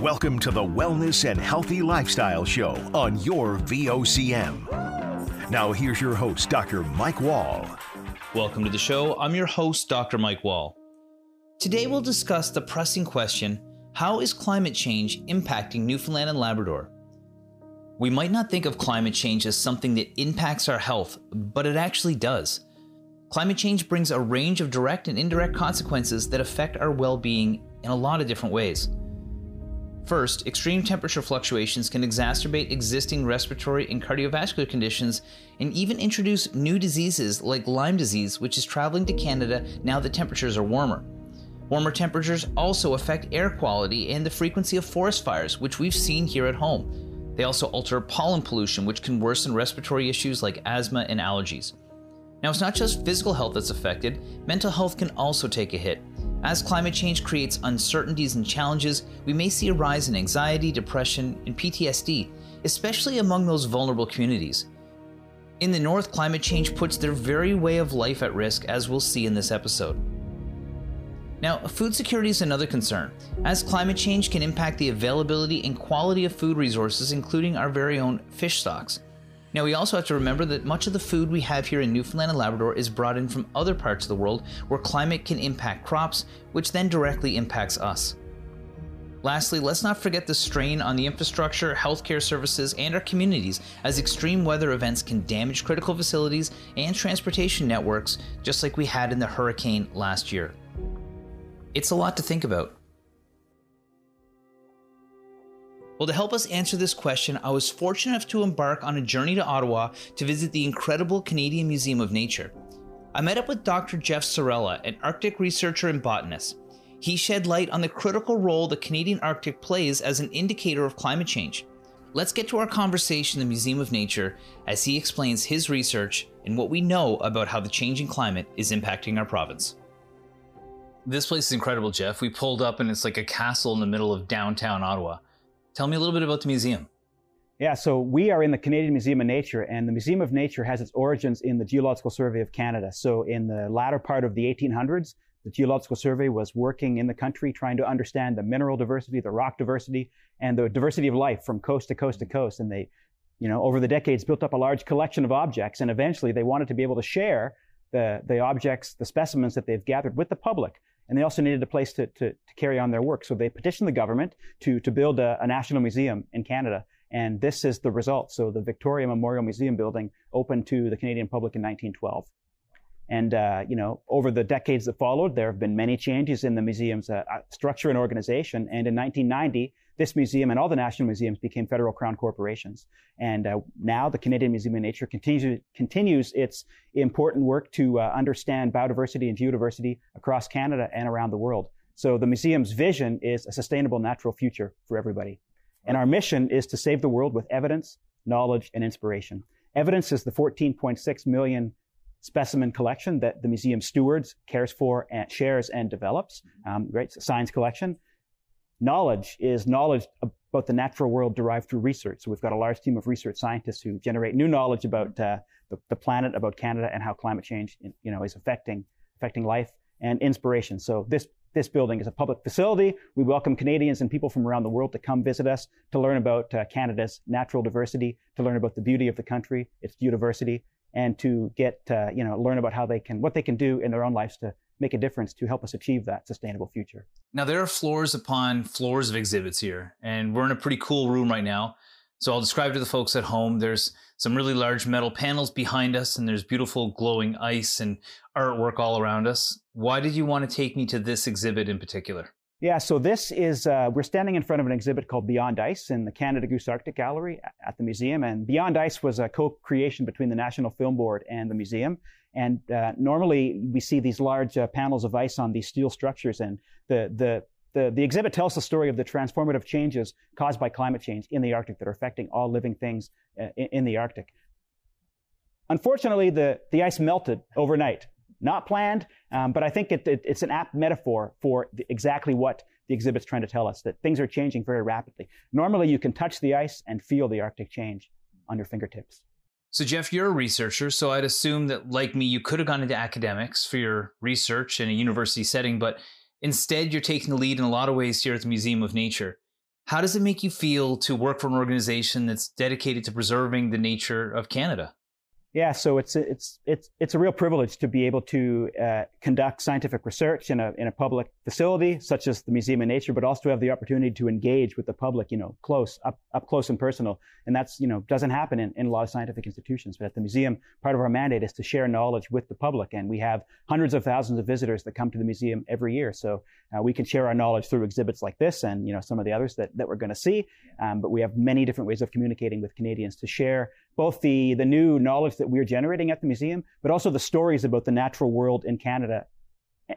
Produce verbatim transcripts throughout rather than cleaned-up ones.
Welcome to the Wellness and Healthy Lifestyle Show on your V O C M. Now here's your host, Doctor Mike Wall. Welcome to the show. I'm your host, Doctor Mike Wall. Today we'll discuss the pressing question, how is climate change impacting Newfoundland and Labrador? We might not think of climate change as something that impacts our health, but it actually does. Climate change brings a range of direct and indirect consequences that affect our well-being in a lot of different ways. First, extreme temperature fluctuations can exacerbate existing respiratory and cardiovascular conditions and even introduce new diseases like Lyme disease, which is traveling to Canada now that temperatures are warmer. Warmer temperatures also affect air quality and the frequency of forest fires, which we've seen here at home. They also alter pollen pollution, which can worsen respiratory issues like asthma and allergies. Now, it's not just physical health that's affected, mental health can also take a hit. As climate change creates uncertainties and challenges, we may see a rise in anxiety, depression, and P T S D, especially among those vulnerable communities. In the north, climate change puts their very way of life at risk, as we'll see in this episode. Now, food security is another concern, as climate change can impact the availability and quality of food resources, including our very own fish stocks. Now, we also have to remember that much of the food we have here in Newfoundland and Labrador is brought in from other parts of the world where climate can impact crops, which then directly impacts us. Lastly, let's not forget the strain on the infrastructure, healthcare services, and our communities, as extreme weather events can damage critical facilities and transportation networks, just like we had in the hurricane last year. It's a lot to think about. Well, to help us answer this question, I was fortunate enough to embark on a journey to Ottawa to visit the incredible Canadian Museum of Nature. I met up with Doctor Jeff Sorella, an Arctic researcher and botanist. He shed light on the critical role the Canadian Arctic plays as an indicator of climate change. Let's get to our conversation in the Museum of Nature as he explains his research and what we know about how the changing climate is impacting our province. This place is incredible, Jeff. We pulled up and it's like a castle in the middle of downtown Ottawa. Tell me a little bit about the museum. Yeah, so we are in the Canadian Museum of Nature, and the Museum of Nature has its origins in the Geological Survey of Canada. So in the latter part of the eighteen hundreds, the Geological Survey was working in the country trying to understand the mineral diversity, the rock diversity, and the diversity of life from coast to coast to coast. And they, you know, over the decades built up a large collection of objects, and eventually they wanted to be able to share the, the objects, the specimens that they've gathered with the public. And they also needed a place to, to, to carry on their work. So they petitioned the government to, to build a, a national museum in Canada. And this is the result. So the Victoria Memorial Museum building opened to the Canadian public in nineteen twelve. And, uh, you know, over the decades that followed, there have been many changes in the museum's uh, structure and organization. And in nineteen ninety, this museum and all the national museums became federal crown corporations. And uh, now the Canadian Museum of Nature continues, continues its important work to uh, understand biodiversity and geodiversity across Canada and around the world. So the museum's vision is a sustainable natural future for everybody. And our mission is to save the world with evidence, knowledge, and inspiration. Evidence is the fourteen point six million specimen collection that the museum stewards, cares for, and shares and develops, um, right? Science collection. Knowledge is knowledge about the natural world derived through research. So we've got a large team of research scientists who generate new knowledge about uh, the, the planet, about Canada, and how climate change, you know, is affecting affecting life. And inspiration. So this this building is a public facility. We welcome Canadians and people from around the world to come visit us, to learn about uh, Canada's natural diversity, to learn about the beauty of the country, its geodiversity, and to get, uh, you know, learn about how they can, what they can do in their own lives to make a difference to help us achieve that sustainable future. Now, there are floors upon floors of exhibits here, and we're in a pretty cool room right now. So I'll describe to the folks at home, there's some really large metal panels behind us, and there's beautiful glowing ice and artwork all around us. Why did you want to take me to this exhibit in particular? Yeah, so this is, uh, we're standing in front of an exhibit called Beyond Ice in the Canada Goose Arctic Gallery at the museum. And Beyond Ice was a co-creation between the National Film Board and the museum. And uh, normally we see these large uh, panels of ice on these steel structures. And the, the, the, the exhibit tells the story of the transformative changes caused by climate change in the Arctic that are affecting all living things uh, in, in the Arctic. Unfortunately, the, the ice melted overnight. Not planned, um, but I think it, it, it's an apt metaphor for the, exactly what the exhibit's trying to tell us, that things are changing very rapidly. Normally, you can touch the ice and feel the Arctic change on your fingertips. So, Jeff, you're a researcher, so I'd assume that, like me, you could have gone into academics for your research in a university setting, but instead you're taking the lead in a lot of ways here at the Museum of Nature. How does it make you feel to work for an organization that's dedicated to preserving the nature of Canada? Yeah, so it's it's it's it's a real privilege to be able to uh, conduct scientific research in a in a public facility such as the Museum of Nature, but also to have the opportunity to engage with the public, you know, close up up close and personal, and that's you know doesn't happen in, in a lot of scientific institutions. But at the museum, part of our mandate is to share knowledge with the public, and we have hundreds of thousands of visitors that come to the museum every year. So uh, we can share our knowledge through exhibits like this, and you know some of the others that that we're going to see. Um, but we have many different ways of communicating with Canadians to share both the the new knowledge that we're generating at the museum, but also the stories about the natural world in Canada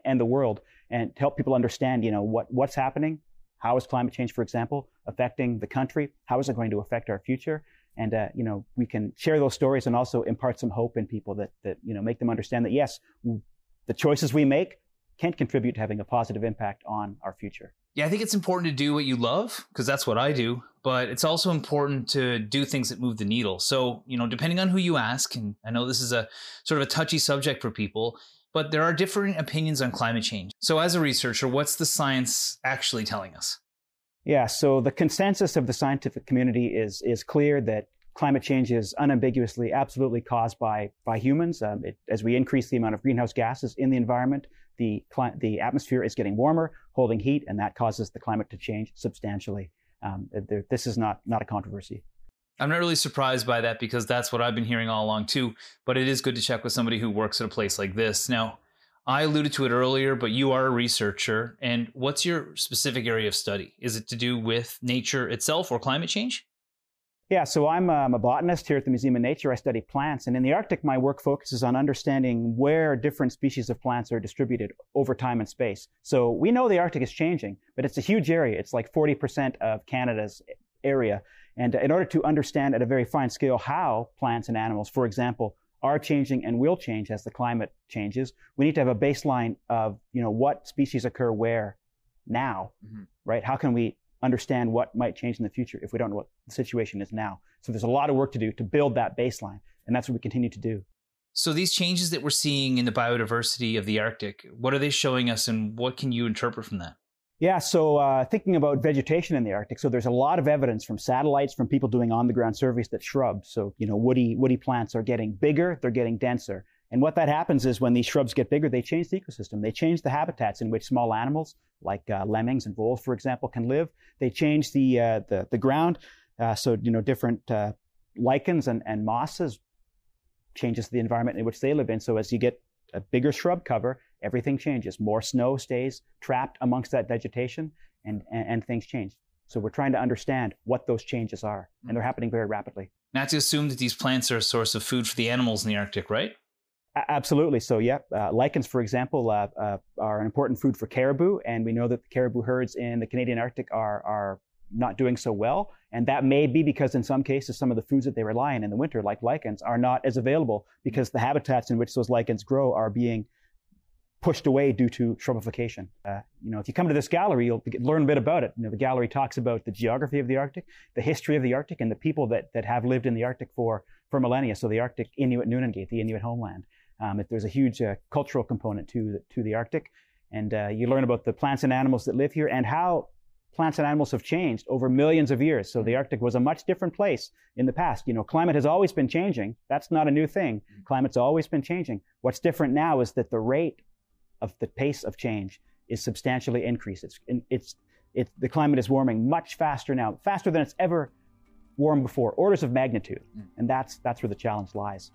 and the world, and to help people understand, you know, what, what's happening, how is climate change, for example, affecting the country, how is it going to affect our future, and, uh, you know, we can share those stories and also impart some hope in people that, that you know, make them understand that, yes, the choices we make can contribute to having a positive impact on our future. Yeah, I think it's important to do what you love, because that's what I do, but it's also important to do things that move the needle. So, you know, depending on who you ask, and I know this is a sort of a touchy subject for people, but there are differing opinions on climate change. So as a researcher, what's the science actually telling us? Yeah, so the consensus of the scientific community is is clear that climate change is unambiguously, absolutely caused by by humans. Um, it, as we increase the amount of greenhouse gases in the environment, the cli- the atmosphere is getting warmer, holding heat, and that causes the climate to change substantially. Um, there, this is not not a controversy. I'm not really surprised by that, because that's what I've been hearing all along too, but it is good to check with somebody who works at a place like this. Now, I alluded to it earlier, but you are a researcher, and what's your specific area of study? Is it to do with nature itself or climate change? Yeah, so I'm um, a botanist here at the Museum of Nature. I study plants, and in the Arctic, my work focuses on understanding where different species of plants are distributed over time and space. So we know the Arctic is changing, but it's a huge area. It's like forty percent of Canada's area. And in order to understand at a very fine scale how plants and animals, for example, are changing and will change as the climate changes, we need to have a baseline of, you know, what species occur where now, mm-hmm. right? How can we understand what might change in the future if we don't know what the situation is now? So there's a lot of work to do to build that baseline, and that's what we continue to do. So these changes that we're seeing in the biodiversity of the Arctic, what are they showing us, and what can you interpret from that? Yeah, so uh, thinking about vegetation in the Arctic, so there's a lot of evidence from satellites, from people doing on-the-ground surveys, that shrubs, so you know, woody woody plants are getting bigger, they're getting denser. And what that happens is when these shrubs get bigger, they change the ecosystem. They change the habitats in which small animals like uh, lemmings and voles, for example, can live. They change the uh, the, the ground. Uh, so, you know, different uh, lichens and, and mosses changes the environment in which they live in. So as you get a bigger shrub cover, everything changes. More snow stays trapped amongst that vegetation, and, and, and things change. So we're trying to understand what those changes are, and they're happening very rapidly. Not to assume that these plants are a source of food for the animals in the Arctic, right? Absolutely. So, yeah, uh, lichens, for example, uh, uh, are an important food for caribou, and we know that the caribou herds in the Canadian Arctic are are not doing so well, and that may be because in some cases some of the foods that they rely on in the winter, like lichens, are not as available because the habitats in which those lichens grow are being pushed away due to shrubification. Uh, you know, if you come to this gallery, you'll learn a bit about it. You know, the gallery talks about the geography of the Arctic, the history of the Arctic, and the people that that have lived in the Arctic for for millennia. So the Arctic Inuit Nunangat, the Inuit homeland. Um, if there's a huge uh, cultural component to the, to the Arctic, and uh, you learn about the plants and animals that live here and how plants and animals have changed over millions of years. So the Arctic was a much different place in the past. You know, climate has always been changing. That's not a new thing. Climate's always been changing. What's different now is that the rate of the pace of change is substantially increased. It's it's it's the climate is warming much faster now, faster than it's ever warmed before, orders of magnitude, and that's that's where the challenge lies.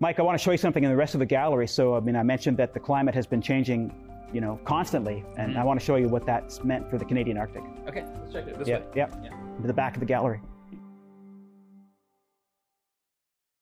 Mike, I want to show you something in the rest of the gallery. So, I mean, I mentioned that the climate has been changing, you know, constantly, and mm-hmm. I want to show you what that's meant for the Canadian Arctic. Okay, let's check it this yep, way. Yep, yeah, to the back of the gallery.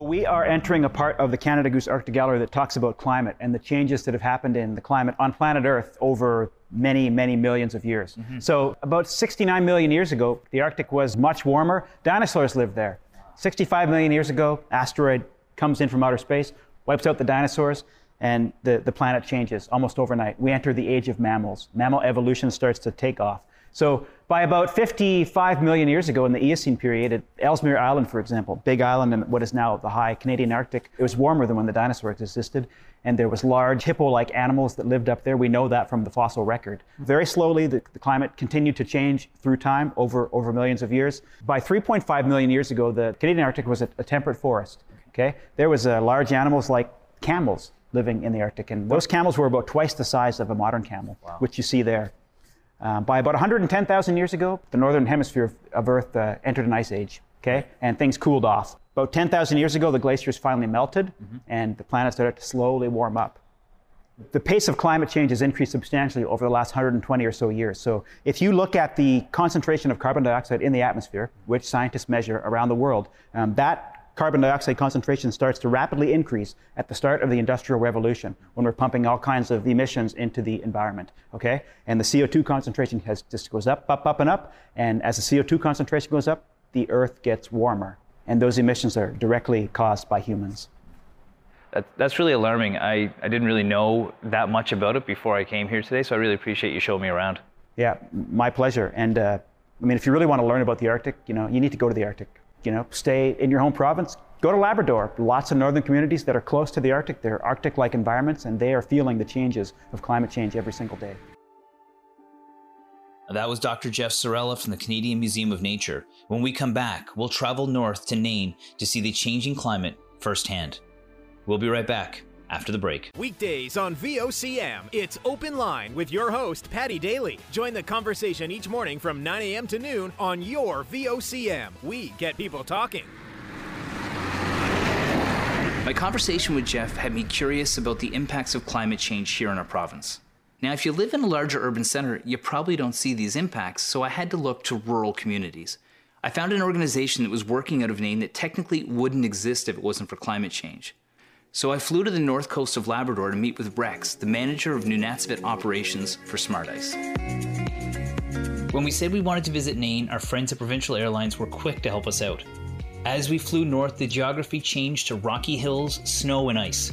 We are entering a part of the Canada Goose Arctic Gallery that talks about climate and the changes that have happened in the climate on planet Earth over many, many millions of years. Mm-hmm. So, about sixty-nine million years ago, the Arctic was much warmer. Dinosaurs lived there. sixty-five million years ago, asteroid comes in from outer space, wipes out the dinosaurs, and the, the planet changes almost overnight. We enter the age of mammals. Mammal evolution starts to take off. So by about fifty-five million years ago in the Eocene period, at Ellesmere Island, for example, Big Island and what is now the high Canadian Arctic, it was warmer than when the dinosaurs existed, and there was large hippo-like animals that lived up there. We know that from the fossil record. Very slowly, the, the climate continued to change through time over, over millions of years. By three point five million years ago, the Canadian Arctic was a, a temperate forest, okay? There was uh, large animals like camels living in the Arctic, and those camels were about twice the size of a modern camel, wow. which you see there. Uh, by about one hundred ten thousand years ago, the northern hemisphere of, of Earth uh, entered an ice age, okay? And things cooled off. About ten thousand years ago, the glaciers finally melted, mm-hmm. and the planet started to slowly warm up. The pace of climate change has increased substantially over the last one hundred twenty or so years. So if you look at the concentration of carbon dioxide in the atmosphere, which scientists measure around the world, um, that carbon dioxide concentration starts to rapidly increase at the start of the Industrial Revolution, when we're pumping all kinds of emissions into the environment, okay? And the C O two concentration has, just goes up, up, up, and up. And as the C O two concentration goes up, the Earth gets warmer. And those emissions are directly caused by humans. That, that's really alarming. I, I didn't really know that much about it before I came here today, so I really appreciate you showing me around. Yeah, my pleasure. And uh, I mean, if you really want to learn about the Arctic, you know, you need to go to the Arctic. You know, stay in your home province, go to Labrador. Lots of northern communities that are close to the Arctic, they're Arctic-like environments, and they are feeling the changes of climate change every single day. That was Doctor Jeff Sorella from the Canadian Museum of Nature. When we come back, we'll travel north to Nain to see the changing climate firsthand. We'll be right back after the break. Weekdays on V O C M, it's Open Line with your host, Patty Daly. Join the conversation each morning from nine a m to noon on your V O C M. We get people talking. My conversation with Jeff had me curious about the impacts of climate change here in our province. Now, if you live in a larger urban center, you probably don't see these impacts, so I had to look to rural communities. I found an organization that was working out of Nain that technically wouldn't exist if it wasn't for climate change. So I flew to the north coast of Labrador to meet with Rex, the manager of Nunatsavut operations for Smart Ice. When we said we wanted to visit Nain, our friends at Provincial Airlines were quick to help us out. As we flew north, the geography changed to rocky hills, snow, and ice.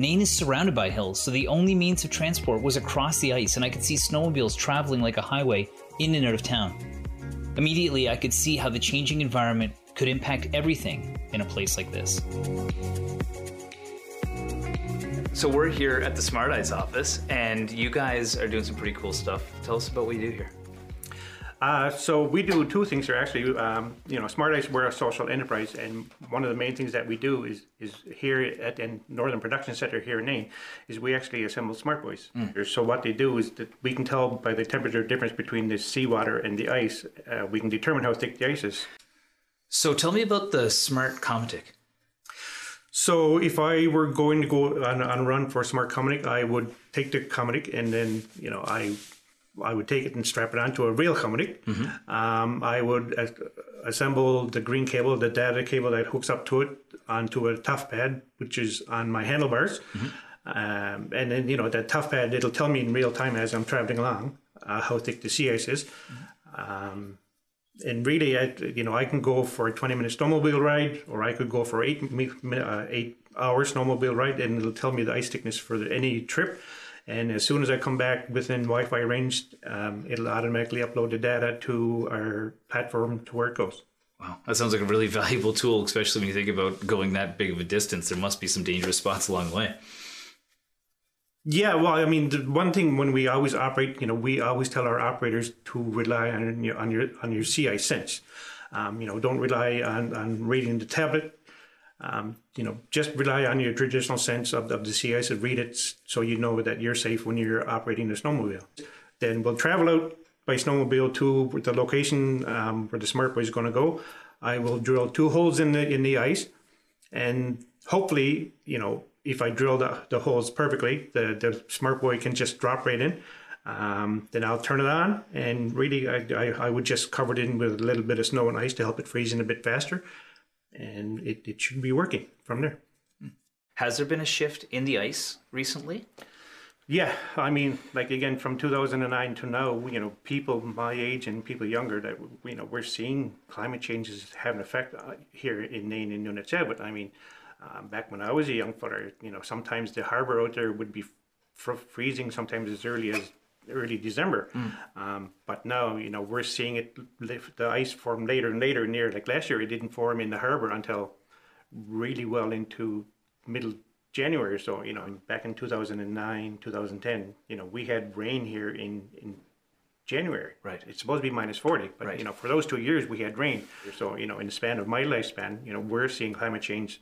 Nain is surrounded by hills, so the only means of transport was across the ice, and I could see snowmobiles traveling like a highway in and out of town. Immediately, I could see how the changing environment could impact everything in a place like this. So we're here at the Smart Ice office, and you guys are doing some pretty cool stuff. Tell us about what you do here. Uh, so we do two things here, actually. Um, you know, Smart Ice, we're a social enterprise, and one of the main things that we do is is here at the Northern Production Center here in Nain, is we actually assemble Smart Boys. Mm. So what they do is that we can tell by the temperature difference between the seawater and the ice, uh, we can determine how thick the ice is. So tell me about the Smart Comtic. So if I were going to go on, on a run for a Smart Comtic, I would take the Comtic and then, you know, I... I would take it and strap it onto a real Comtic. Mm-hmm. Um, I would uh, assemble the green cable, the data cable that hooks up to it, onto a tough pad, which is on my handlebars. Mm-hmm. Um, and then, you know, that tough pad, it'll tell me in real time as I'm traveling along uh, how thick the sea ice is. Mm-hmm. Um, and really, I, you know, I can go for a twenty minute snowmobile ride, or I could go for eight uh, eight hour snowmobile ride, and it'll tell me the ice thickness for the, any trip. And as soon as I come back within Wi-Fi range, um, it'll automatically upload the data to our platform to where it goes. Wow, that sounds like a really valuable tool, especially when you think about going that big of a distance. There must be some dangerous spots along the way. Yeah, well, I mean, the one thing when we always operate, you know, we always tell our operators to rely on your on your on your C I sense. Um, you know, don't rely on on reading the tablet. Um, you know, just rely on your traditional sense of, of the sea ice and read it so you know that you're safe when you're operating the snowmobile. Then we'll travel out by snowmobile to the location um, where the Smart Boy is going to go. I will drill two holes in the in the ice, and hopefully, you know, if I drill the, the holes perfectly, the, the Smart Boy can just drop right in. Um, then I'll turn it on, and really I, I, I would just cover it in with a little bit of snow and ice to help it freeze in a bit faster. And it, it should be working from there. Has there been a shift in the ice recently? Yeah, I mean, like again, from two thousand nine to now, you know, people my age and people younger that, you know, we're seeing climate changes have an effect here in Nain and Nunatsavut. I mean, um, back when I was a young fella, you know, sometimes the harbor out there would be fr- freezing sometimes as early as early December. Mm. Um, but now, you know, we're seeing it, the ice form later and later in the year. Like last year, it didn't form in the harbor until really well into middle January or so. You know, back in two thousand nine, two thousand ten, you know, we had rain here in, in January. Right. It's supposed to be minus forty, but, right. you know, for those two years, we had rain. So, you know, in the span of my lifespan, you know, we're seeing climate change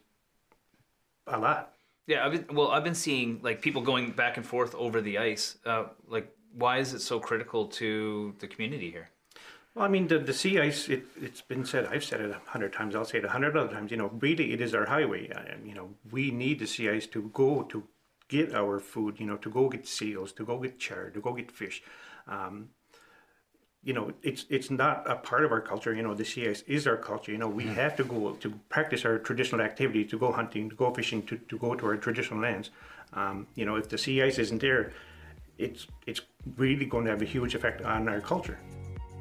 a lot. Yeah, I've been, well, I've been seeing, like, people going back and forth over the ice. Uh, like, why is it so critical to the community here? Well, I mean, the, the sea ice, it, it's been said, I've said it a hundred times, I'll say it a hundred other times, you know, really it is our highway. I, you know, we need the sea ice to go to get our food, you know, to go get seals, to go get char, to go get fish. Um, you know, it's it's not a part of our culture, you know, the sea ice is our culture, you know, we have to go to practice our traditional activity, to go hunting, to go fishing, to, to go to our traditional lands. Um, you know, if the sea ice isn't there, it's it's really going to have a huge effect on our culture.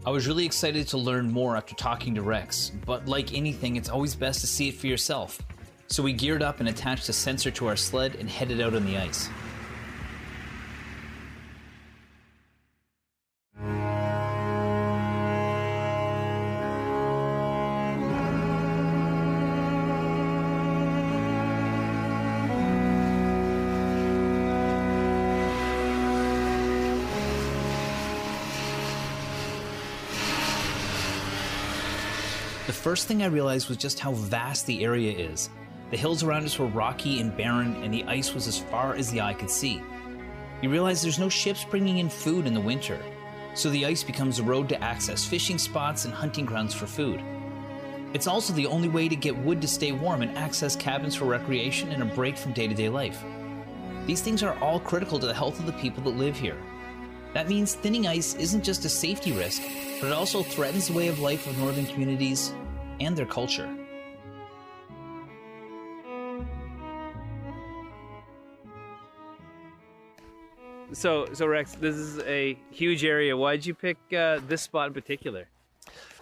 I was really excited to learn more after talking to Rex, but like anything, it's always best to see it for yourself. So we geared up and attached a sensor to our sled and headed out on the ice. First thing I realized was just how vast the area is. The hills around us were rocky and barren, and the ice was as far as the eye could see. You realize there's no ships bringing in food in the winter, so the ice becomes a road to access fishing spots and hunting grounds for food. It's also the only way to get wood to stay warm and access cabins for recreation and a break from day-to-day life. These things are all critical to the health of the people that live here. That means thinning ice isn't just a safety risk, but it also threatens the way of life of northern communities and their culture. So, so Rex, this is a huge area. Why'd you pick uh, this spot in particular?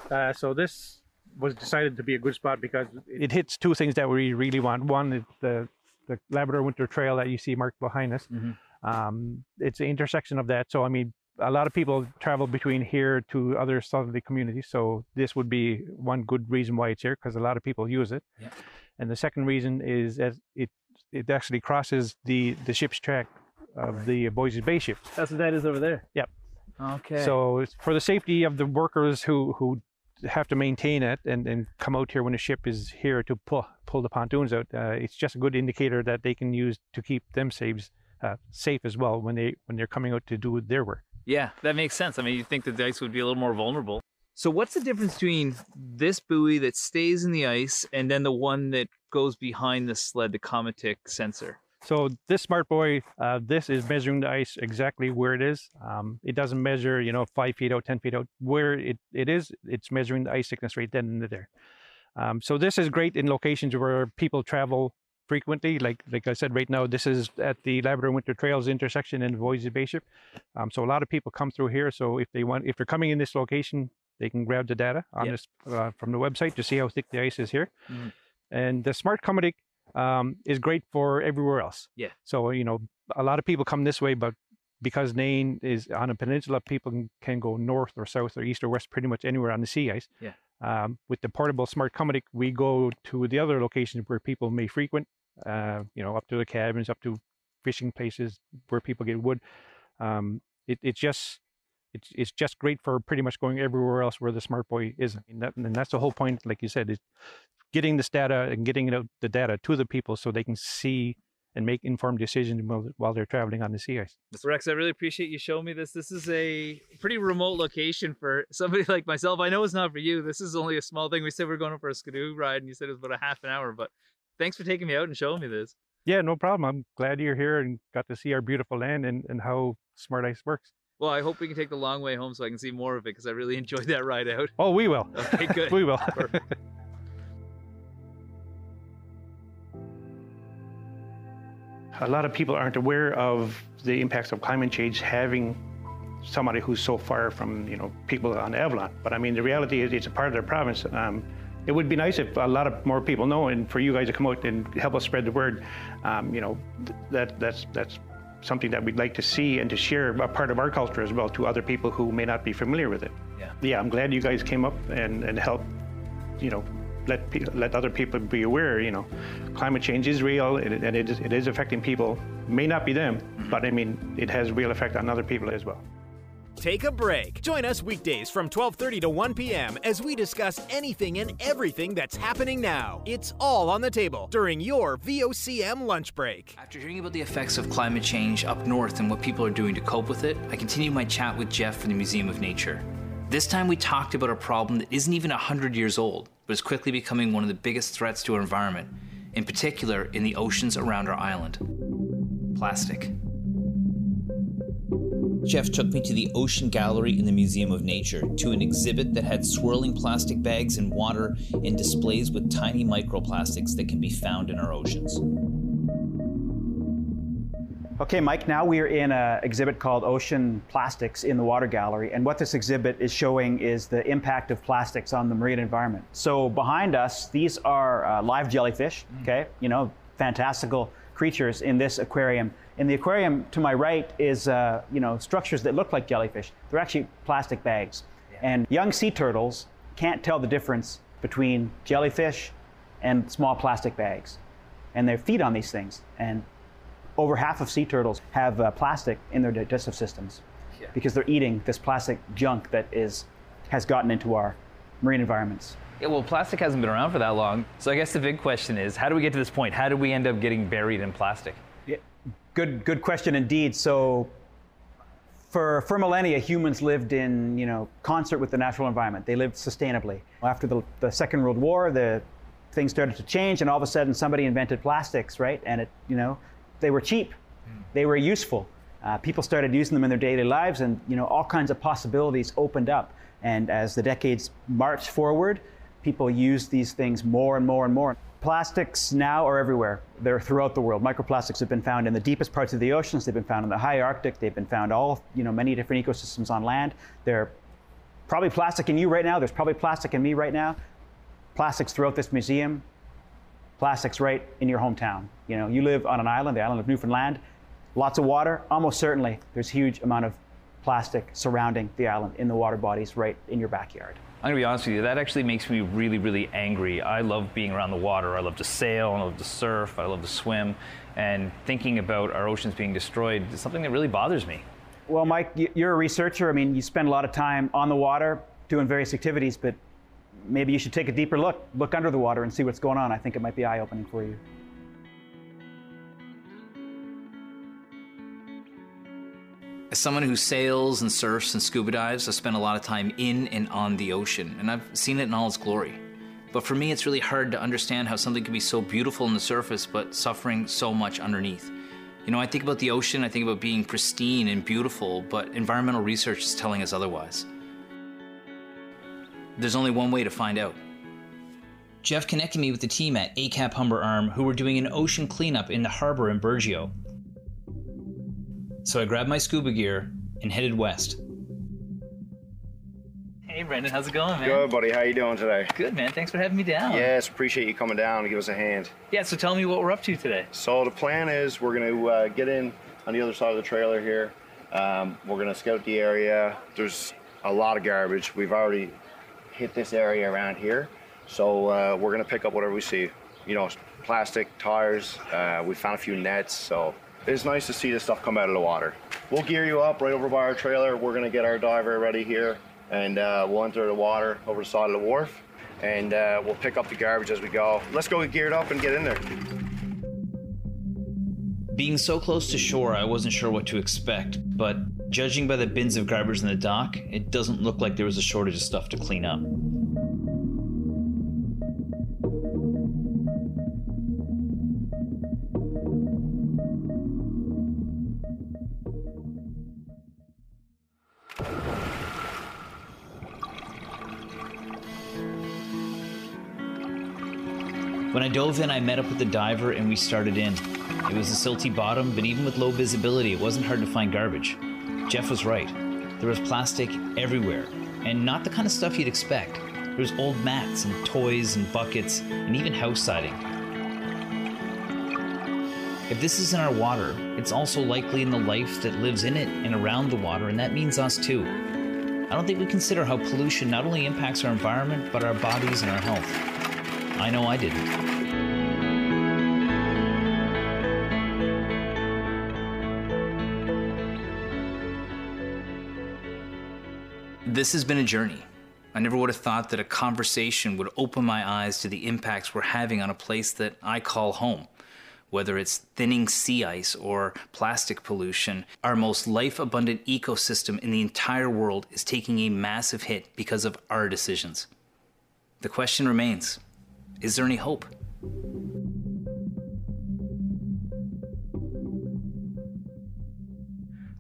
Uh, so this was decided to be a good spot because it, it hits two things that we really want. One is the, the Labrador Winter Trail that you see marked behind us. Mm-hmm. Um, it's the intersection of that. So, I mean, a lot of people travel between here to other southerly communities, so this would be one good reason why it's here, because a lot of people use it. Yeah. And the second reason is as it it actually crosses the the ship's track of right. the Voisey's Bay ship. That's what that is over there. Yep. Okay. So it's for the safety of the workers who who have to maintain it and, and come out here when the ship is here to pull pull the pontoons out. Uh, it's just a good indicator that they can use to keep them safe uh, safe as well when they when they're coming out to do their work. Yeah, that makes sense. I mean, you'd think that the ice would be a little more vulnerable. So what's the difference between this buoy that stays in the ice and then the one that goes behind the sled, the Comatic sensor? So this smart buoy, uh, this is measuring the ice exactly where it is. Um, it doesn't measure, you know, five feet out, ten feet out. Where it, it is, it's measuring the ice thickness right then and there. Um, so this is great in locations where people travel frequently, like like I said, right now this is at the Labrador Winter Trails intersection in Voisey's Bay ship. Um, so a lot of people come through here. So if they want, if they're coming in this location, they can grab the data on yep. this uh, from the website to see how thick the ice is here. Mm-hmm. And the Smart Comatic um is great for everywhere else. Yeah. So you know, a lot of people come this way, but because Nain is on a peninsula, people can, can go north or south or east or west, pretty much anywhere on the sea ice. Yeah. Um, with the portable Smart Comatic, we go to the other locations where people may frequent, uh, you know, up to the cabins, up to fishing places where people get wood. Um, it, it just, it's, it's just great for pretty much going everywhere else where the Smart Buoy is. And, that, and that's the whole point, like you said, is getting this data and getting it out, the data to the people so they can see and make informed decisions while, while they're traveling on the sea ice. Mister Rex, I really appreciate you showing me this. This is a pretty remote location for somebody like myself. I know it's not for you. This is only a small thing. We said we we're going for a skidoo ride, and you said it was about a half an hour, but thanks for taking me out and showing me this. Yeah, no problem. I'm glad you're here and got to see our beautiful land and, and how Smart Ice works. Well, I hope we can take the long way home so I can see more of it, because I really enjoyed that ride out. Oh, we will. Okay, good. We will. Perfect. A lot of people aren't aware of the impacts of climate change having somebody who's so far from, you know, people on Avalon. But I mean, the reality is it's a part of their province. Um, it would be nice if a lot of more people know, and for you guys to come out and help us spread the word. Um, you know, that that's that's something that we'd like to see and to share a part of our culture as well to other people who may not be familiar with it. Yeah, yeah, I'm glad you guys came up and, and helped, you know, let pe let other people be aware, you know, climate change is real and, and it, is, it is affecting people. May not be them, mm-hmm. but I mean, it has real effect on other people as well. Take a break. Join us weekdays from twelve thirty to one p m as we discuss anything and everything that's happening now. It's all on the table during your V O C M lunch break. After hearing about the effects of climate change up north and what people are doing to cope with it, I continue my chat with Jeff from the Museum of Nature. This time we talked about a problem that isn't even one hundred years old, but is quickly becoming one of the biggest threats to our environment, in particular in the oceans around our island. Plastic. Jeff took me to the Ocean Gallery in the Museum of Nature to an exhibit that had swirling plastic bags in water and displays with tiny microplastics that can be found in our oceans. Okay, Mike, now we are in an exhibit called Ocean Plastics in the Water Gallery, and what this exhibit is showing is the impact of plastics on the marine environment. So behind us, these are uh, live jellyfish, okay, you know, fantastical creatures in this aquarium. In the aquarium to my right is, uh, you know, structures that look like jellyfish. They're actually plastic bags. Yeah. And young sea turtles can't tell the difference between jellyfish and small plastic bags. And they feed on these things. And over half of sea turtles have uh, plastic in their digestive systems yeah. because they're eating this plastic junk that is, has gotten into our marine environments. Yeah, well, plastic hasn't been around for that long. So I guess the big question is, how do we get to this point? How do we end up getting buried in plastic? Yeah. Good, good question indeed. So for, for millennia, humans lived in, you know, concert with the natural environment. They lived sustainably. After the, the Second World War, the things started to change, and all of a sudden somebody invented plastics, right? And it, you know, they were cheap. They were useful. Uh, people started using them in their daily lives, and, you know, all kinds of possibilities opened up. And as the decades marched forward, people used these things more and more and more. Plastics now are everywhere. They're throughout the world. Microplastics have been found in the deepest parts of the oceans. They've been found in the high Arctic. They've been found all, you know, many different ecosystems on land. They're probably plastic in you right now. There's probably plastic in me right now. Plastics throughout this museum. Plastics right in your hometown. You know, you live on an island, the island of Newfoundland. Lots of water. Almost certainly there's huge amount of plastic surrounding the island in the water bodies right in your backyard. I'm gonna be honest with you, that actually makes me really, really angry. I love being around the water. I love to sail, I love to surf, I love to swim. And thinking about our oceans being destroyed is something that really bothers me. Well, Mike, you're a researcher. I mean, you spend a lot of time on the water doing various activities, but maybe you should take a deeper look, look under the water and see what's going on. I think it might be eye-opening for you. As someone who sails and surfs and scuba dives, I've spent a lot of time in and on the ocean, and I've seen it in all its glory. But for me, it's really hard to understand how something can be so beautiful on the surface, but suffering so much underneath. You know, I think about the ocean, I think about being pristine and beautiful, but environmental research is telling us otherwise. There's only one way to find out. Jeff connected me with the team at A C A P Humber Arm, who were doing an ocean cleanup in the harbor in Burgeo. So I grabbed my scuba gear and headed west. Hey, Brendan, how's it going, man? Good, buddy. How you doing today? Good, man. Thanks for having me down. Yes, appreciate you coming down and give us a hand. Yeah, so tell me what we're up to today. So the plan is we're going to uh, get in on the other side of the trailer here. Um, we're going to scout the area. There's a lot of garbage. We've already hit this area around here. So uh, we're going to pick up whatever we see. You know, plastic, tires. Uh, we found a few nets, so... It's nice to see this stuff come out of the water. We'll gear you up right over by our trailer. We're gonna get our diver ready here, and uh, we'll enter the water over the side of the wharf, and uh, we'll pick up the garbage as we go. Let's go get geared up and get in there. Being so close to shore, I wasn't sure what to expect, but judging by the bins of garbage in the dock, it doesn't look like there was a shortage of stuff to clean up. When I dove in, I met up with the diver and we started in. It was a silty bottom, but even with low visibility, it wasn't hard to find garbage. Jeff was right. There was plastic everywhere, and not the kind of stuff you'd expect. There was old mats and toys and buckets, and even house siding. If this is in our water, it's also likely in the life that lives in it and around the water, and that means us too. I don't think we consider how pollution not only impacts our environment, but our bodies and our health. I know I didn't. This has been a journey. I never would have thought that a conversation would open my eyes to the impacts we're having on a place that I call home. Whether it's thinning sea ice or plastic pollution, our most life-abundant ecosystem in the entire world is taking a massive hit because of our decisions. The question remains, is there any hope?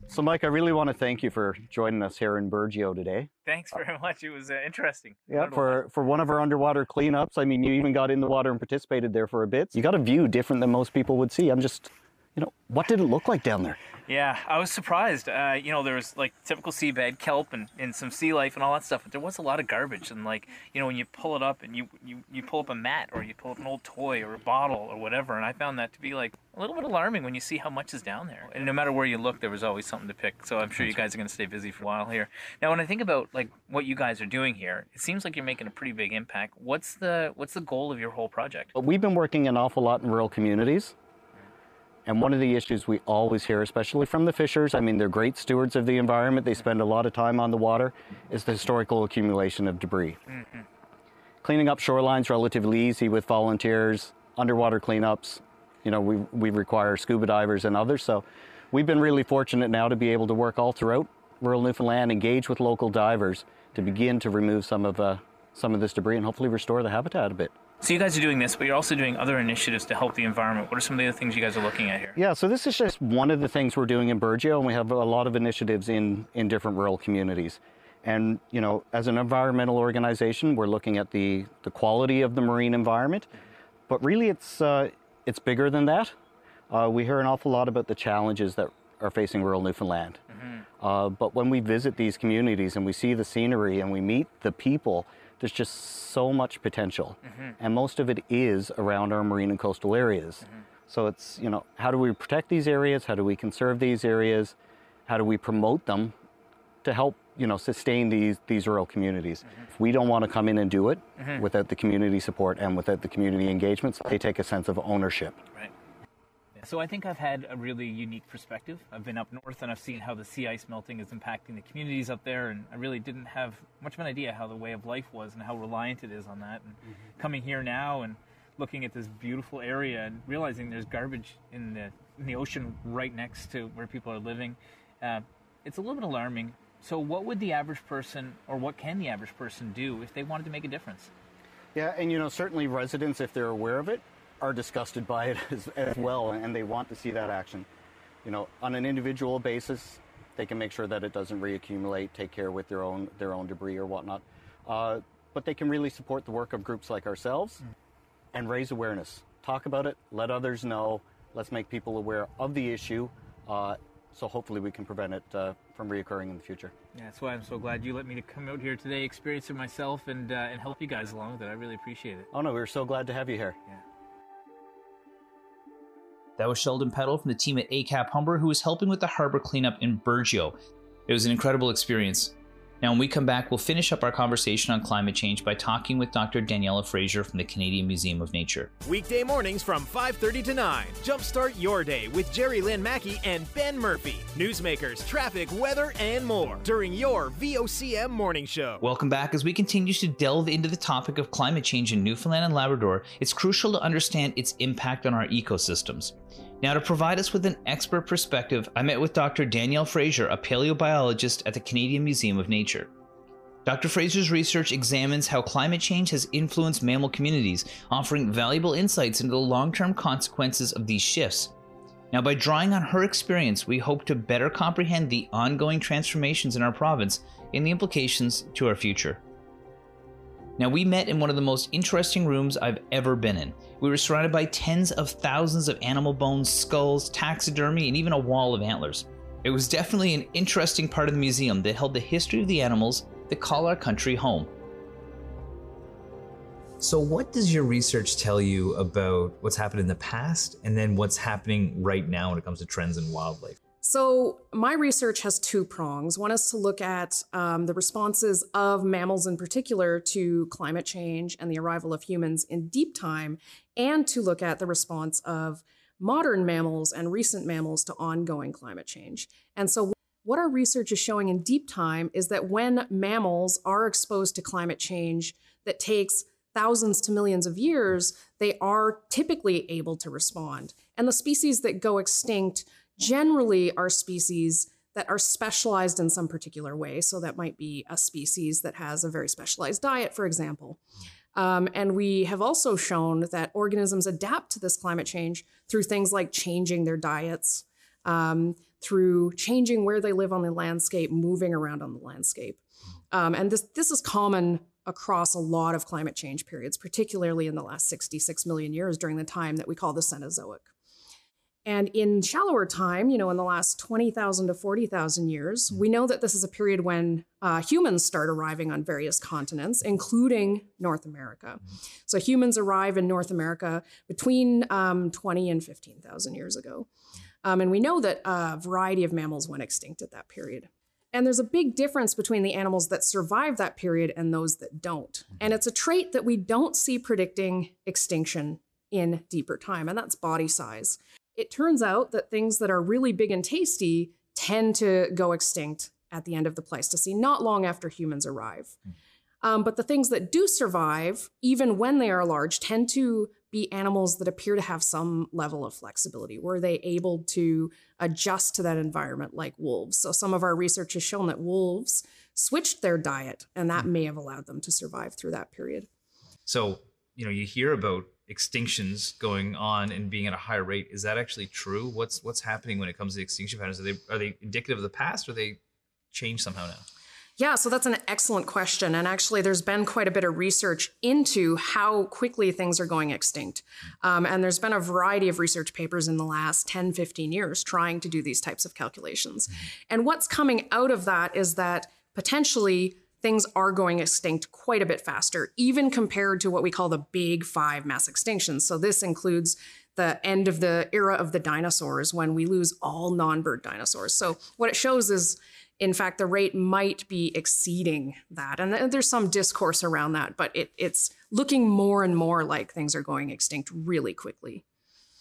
So, Mike, I really want to thank you for joining us here in Burgeo today. Thanks very much. It was uh, interesting. Yeah, for, for one of our underwater cleanups. I mean, you even got in the water and participated there for a bit. You got a view different than most people would see. I'm just, you know, what did it look like down there? Yeah, I was surprised. Uh, you know, there was like typical seabed, kelp and, and some sea life and all that stuff, but there was a lot of garbage. And like, you know, when you pull it up and you, you, you pull up a mat or you pull up an old toy or a bottle or whatever, and I found that to be like a little bit alarming when you see how much is down there. And no matter where you look, there was always something to pick. So I'm sure you guys are going to stay busy for a while here. Now, when I think about like what you guys are doing here, it seems like you're making a pretty big impact. What's the, what's the goal of your whole project? We've been working an awful lot in rural communities. And one of the issues we always hear, especially from the fishers, I mean, they're great stewards of the environment, they spend a lot of time on the water, is the historical accumulation of debris. Mm-hmm. Cleaning up shorelines relatively easy with volunteers, underwater cleanups, you know, we, we require scuba divers and others. So we've been really fortunate now to be able to work all throughout rural Newfoundland, engage with local divers to begin to remove some of, uh, some of this debris and hopefully restore the habitat a bit. So you guys are doing this, but you're also doing other initiatives to help the environment. What are some of the other things you guys are looking at here? Yeah, so this is just one of the things we're doing in Burgeo, and we have a lot of initiatives in, in different rural communities. And, you know, as an environmental organization, we're looking at the, the quality of the marine environment, but really it's, uh, it's bigger than that. Uh, we hear an awful lot about the challenges that are facing rural Newfoundland. Mm-hmm. uh, but when we visit these communities and we see the scenery and we meet the people, there's just so much potential, mm-hmm. and most of it is around our marine and coastal areas. Mm-hmm. So it's, you know, how do we protect these areas? How do we conserve these areas? How do we promote them to help, you know, sustain these, these rural communities? Mm-hmm. We don't want to come in and do it mm-hmm. without the community support and without the community engagements. They take a sense of ownership. Right. So I think I've had a really unique perspective. I've been up north and I've seen how the sea ice melting is impacting the communities up there, and I really didn't have much of an idea how the way of life was and how reliant it is on that. And mm-hmm. coming here now and looking at this beautiful area and realizing there's garbage in the, in the ocean right next to where people are living, uh, it's a little bit alarming. So what would the average person, or what can the average person do if they wanted to make a difference? Yeah, and you know, certainly residents, if they're aware of it, are disgusted by it as, as well, and they want to see that action. You know, on an individual basis, they can make sure that it doesn't reaccumulate, take care with their own their own debris or whatnot. Uh, but they can really support the work of groups like ourselves and raise awareness. Talk about it, let others know, let's make people aware of the issue, uh, so hopefully we can prevent it uh, from reoccurring in the future. Yeah, that's why I'm so glad you let me to come out here today, experience it myself, and, uh, and help you guys along with it. I really appreciate it. Oh no, we were so glad to have you here. Yeah. That was Sheldon Peddle from the team at A C A P Humber, who was helping with the harbor cleanup in Burgeo. It was an incredible experience. Now, when we come back, we'll finish up our conversation on climate change by talking with Doctor Danielle Fraser from the Canadian Museum of Nature. Weekday mornings from five thirty to nine. Jumpstart your day with Jerry Lynn Mackey and Ben Murphy. Newsmakers, traffic, weather, and more during your V O C M morning show. Welcome back. As we continue to delve into the topic of climate change in Newfoundland and Labrador, it's crucial to understand its impact on our ecosystems. Now, to provide us with an expert perspective, I met with Doctor Danielle Fraser, a paleobiologist at the Canadian Museum of Nature. Doctor Fraser's research examines how climate change has influenced mammal communities, offering valuable insights into the long-term consequences of these shifts. Now, by drawing on her experience, we hope to better comprehend the ongoing transformations in our province and the implications to our future. Now, we met in one of the most interesting rooms I've ever been in. We were surrounded by tens of thousands of animal bones, skulls, taxidermy, and even a wall of antlers. It was definitely an interesting part of the museum that held the history of the animals that call our country home. So what does your research tell you about what's happened in the past and then what's happening right now when it comes to trends in wildlife? So my research has two prongs. One is to look at um, the responses of mammals in particular to climate change and the arrival of humans in deep time, and to look at the response of modern mammals and recent mammals to ongoing climate change. And so what our research is showing in deep time is that when mammals are exposed to climate change that takes thousands to millions of years, they are typically able to respond. And the species that go extinct generally are species that are specialized in some particular way. So that might be a species that has a very specialized diet, for example. Um, and we have also shown that organisms adapt to this climate change through things like changing their diets, um, through changing where they live on the landscape, moving around on the landscape. Um, and this, this is common across a lot of climate change periods, particularly in the last sixty-six million years during the time that we call the Cenozoic. And in shallower time, you know, in the last twenty thousand to forty thousand years, we know that this is a period when uh, humans start arriving on various continents, including North America. So humans arrive in North America between um, twenty and fifteen thousand years ago. Um, and we know that a variety of mammals went extinct at that period. And there's a big difference between the animals that survive that period and those that don't. And it's a trait that we don't see predicting extinction in deeper time, and that's body size. It turns out that things that are really big and tasty tend to go extinct at the end of the Pleistocene, not long after humans arrive. Um, but the things that do survive, even when they are large, tend to be animals that appear to have some level of flexibility. Were they able to adjust to that environment, like wolves? So some of our research has shown that wolves switched their diet, and that may have allowed them to survive through that period. So, you know, you hear about extinctions going on and being at a higher rate. Is that actually true? What's what's happening when it comes to extinction patterns? Are they are they indicative of the past, or they change somehow now? Yeah, so that's an excellent question. And actually, there's been quite a bit of research into how quickly things are going extinct. Um, and there's been a variety of research papers in the last ten, fifteen years trying to do these types of calculations. And what's coming out of that is that potentially things are going extinct quite a bit faster, even compared to what we call the big five mass extinctions. So this includes the end of the era of the dinosaurs, when we lose all non-bird dinosaurs. So what it shows is, in fact, the rate might be exceeding that. And there's some discourse around that, but it, it's looking more and more like things are going extinct really quickly.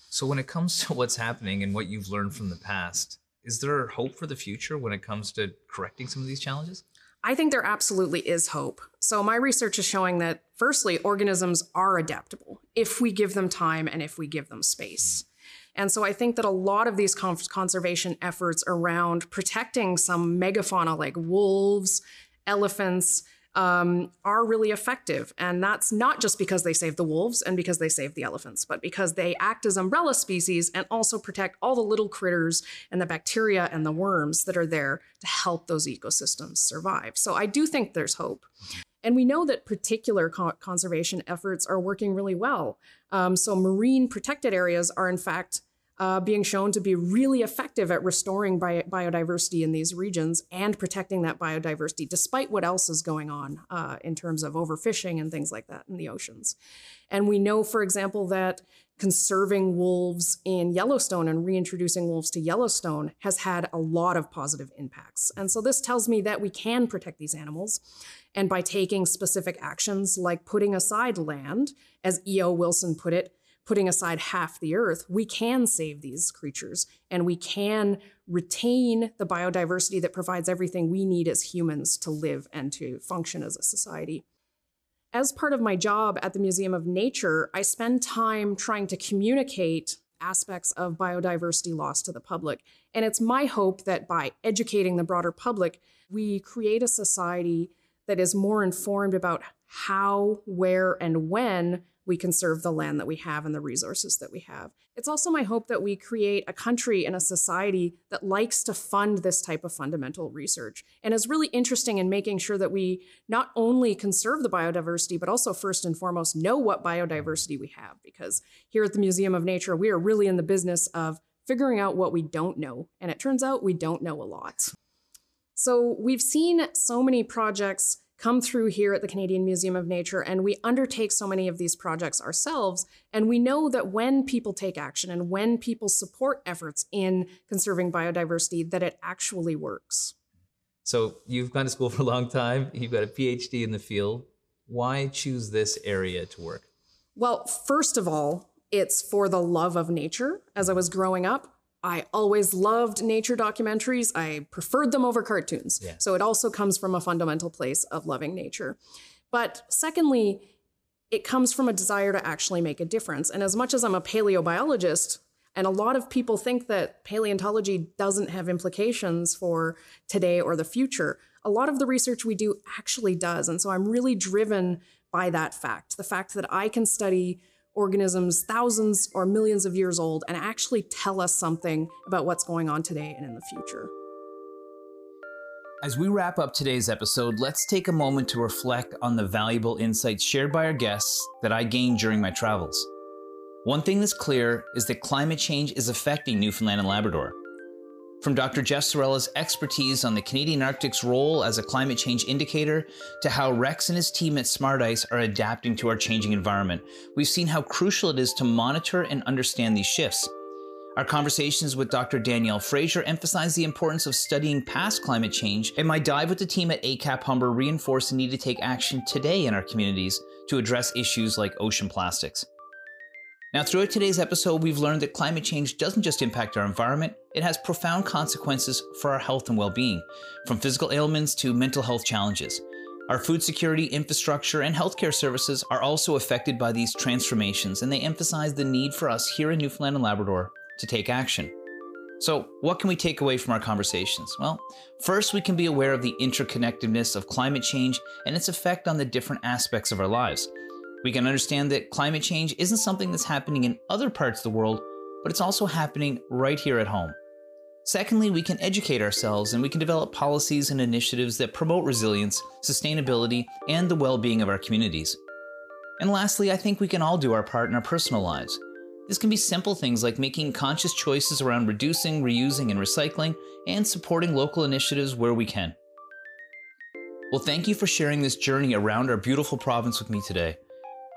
So when it comes to what's happening and what you've learned from the past, is there hope for the future when it comes to correcting some of these challenges? I think there absolutely is hope. So my research is showing that, firstly, organisms are adaptable if we give them time and if we give them space. And so I think that a lot of these conservation efforts around protecting some megafauna like wolves, elephants, um, are really effective. And that's not just because they save the wolves and because they save the elephants, but because they act as umbrella species and also protect all the little critters and the bacteria and the worms that are there to help those ecosystems survive. So I do think there's hope. And we know that particular co- conservation efforts are working really well. Um, so marine protected areas are, in fact, uh, being shown to be really effective at restoring bi- biodiversity in these regions and protecting that biodiversity, despite what else is going on uh, in terms of overfishing and things like that in the oceans. And we know, for example, that conserving wolves in Yellowstone and reintroducing wolves to Yellowstone has had a lot of positive impacts. And so this tells me that we can protect these animals. And by taking specific actions like putting aside land, as E O. Wilson put it, putting aside half the earth, we can save these creatures and we can retain the biodiversity that provides everything we need as humans to live and to function as a society. As part of my job at the Museum of Nature, I spend time trying to communicate aspects of biodiversity loss to the public. And it's my hope that by educating the broader public, we create a society that is more informed about how, where, and when we conserve the land that we have and the resources that we have. It's also my hope that we create a country and a society that likes to fund this type of fundamental research and is really interesting in making sure that we not only conserve the biodiversity, but also first and foremost know what biodiversity we have. Because here at the Museum of Nature, we are really in the business of figuring out what we don't know. And it turns out we don't know a lot. So we've seen so many projects come through here at the Canadian Museum of Nature, and we undertake so many of these projects ourselves. And we know that when people take action and when people support efforts in conserving biodiversity, that it actually works. So you've gone to school for a long time. You've got a P H D in the field. Why choose this area to work? Well, first of all, it's for the love of nature. As I was growing up, I always loved nature documentaries. I preferred them over cartoons. Yeah. So it also comes from a fundamental place of loving nature. But secondly, it comes from a desire to actually make a difference. And as much as I'm a paleobiologist, and a lot of people think that paleontology doesn't have implications for today or the future, a lot of the research we do actually does. And so I'm really driven by that fact, the fact that I can study organisms thousands or millions of years old and actually tell us something about what's going on today and in the future. As we wrap up today's episode, let's take a moment to reflect on the valuable insights shared by our guests that I gained during my travels. One thing that's clear is that climate change is affecting Newfoundland and Labrador. From Doctor Jeff Sorella's expertise on the Canadian Arctic's role as a climate change indicator to how Rex and his team at Smart Ice are adapting to our changing environment, we've seen how crucial it is to monitor and understand these shifts. Our conversations with Doctor Danielle Fraser emphasize the importance of studying past climate change, and my dive with the team at A C A P Humber reinforced the need to take action today in our communities to address issues like ocean plastics. Now, throughout today's episode, we've learned that climate change doesn't just impact our environment, it has profound consequences for our health and well-being, from physical ailments to mental health challenges. Our food security, infrastructure, and healthcare services are also affected by these transformations, and they emphasize the need for us here in Newfoundland and Labrador to take action. So, what can we take away from our conversations? Well, first, we can be aware of the interconnectedness of climate change and its effect on the different aspects of our lives. We can understand that climate change isn't something that's happening in other parts of the world, but it's also happening right here at home. Secondly, we can educate ourselves and we can develop policies and initiatives that promote resilience, sustainability, and the well-being of our communities. And lastly, I think we can all do our part in our personal lives. This can be simple things like making conscious choices around reducing, reusing, and recycling, and supporting local initiatives where we can. Well, thank you for sharing this journey around our beautiful province with me today.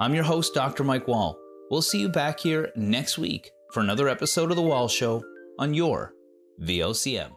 I'm your host, Doctor Mike Wall. We'll see you back here next week for another episode of The Wall Show on your V O C M.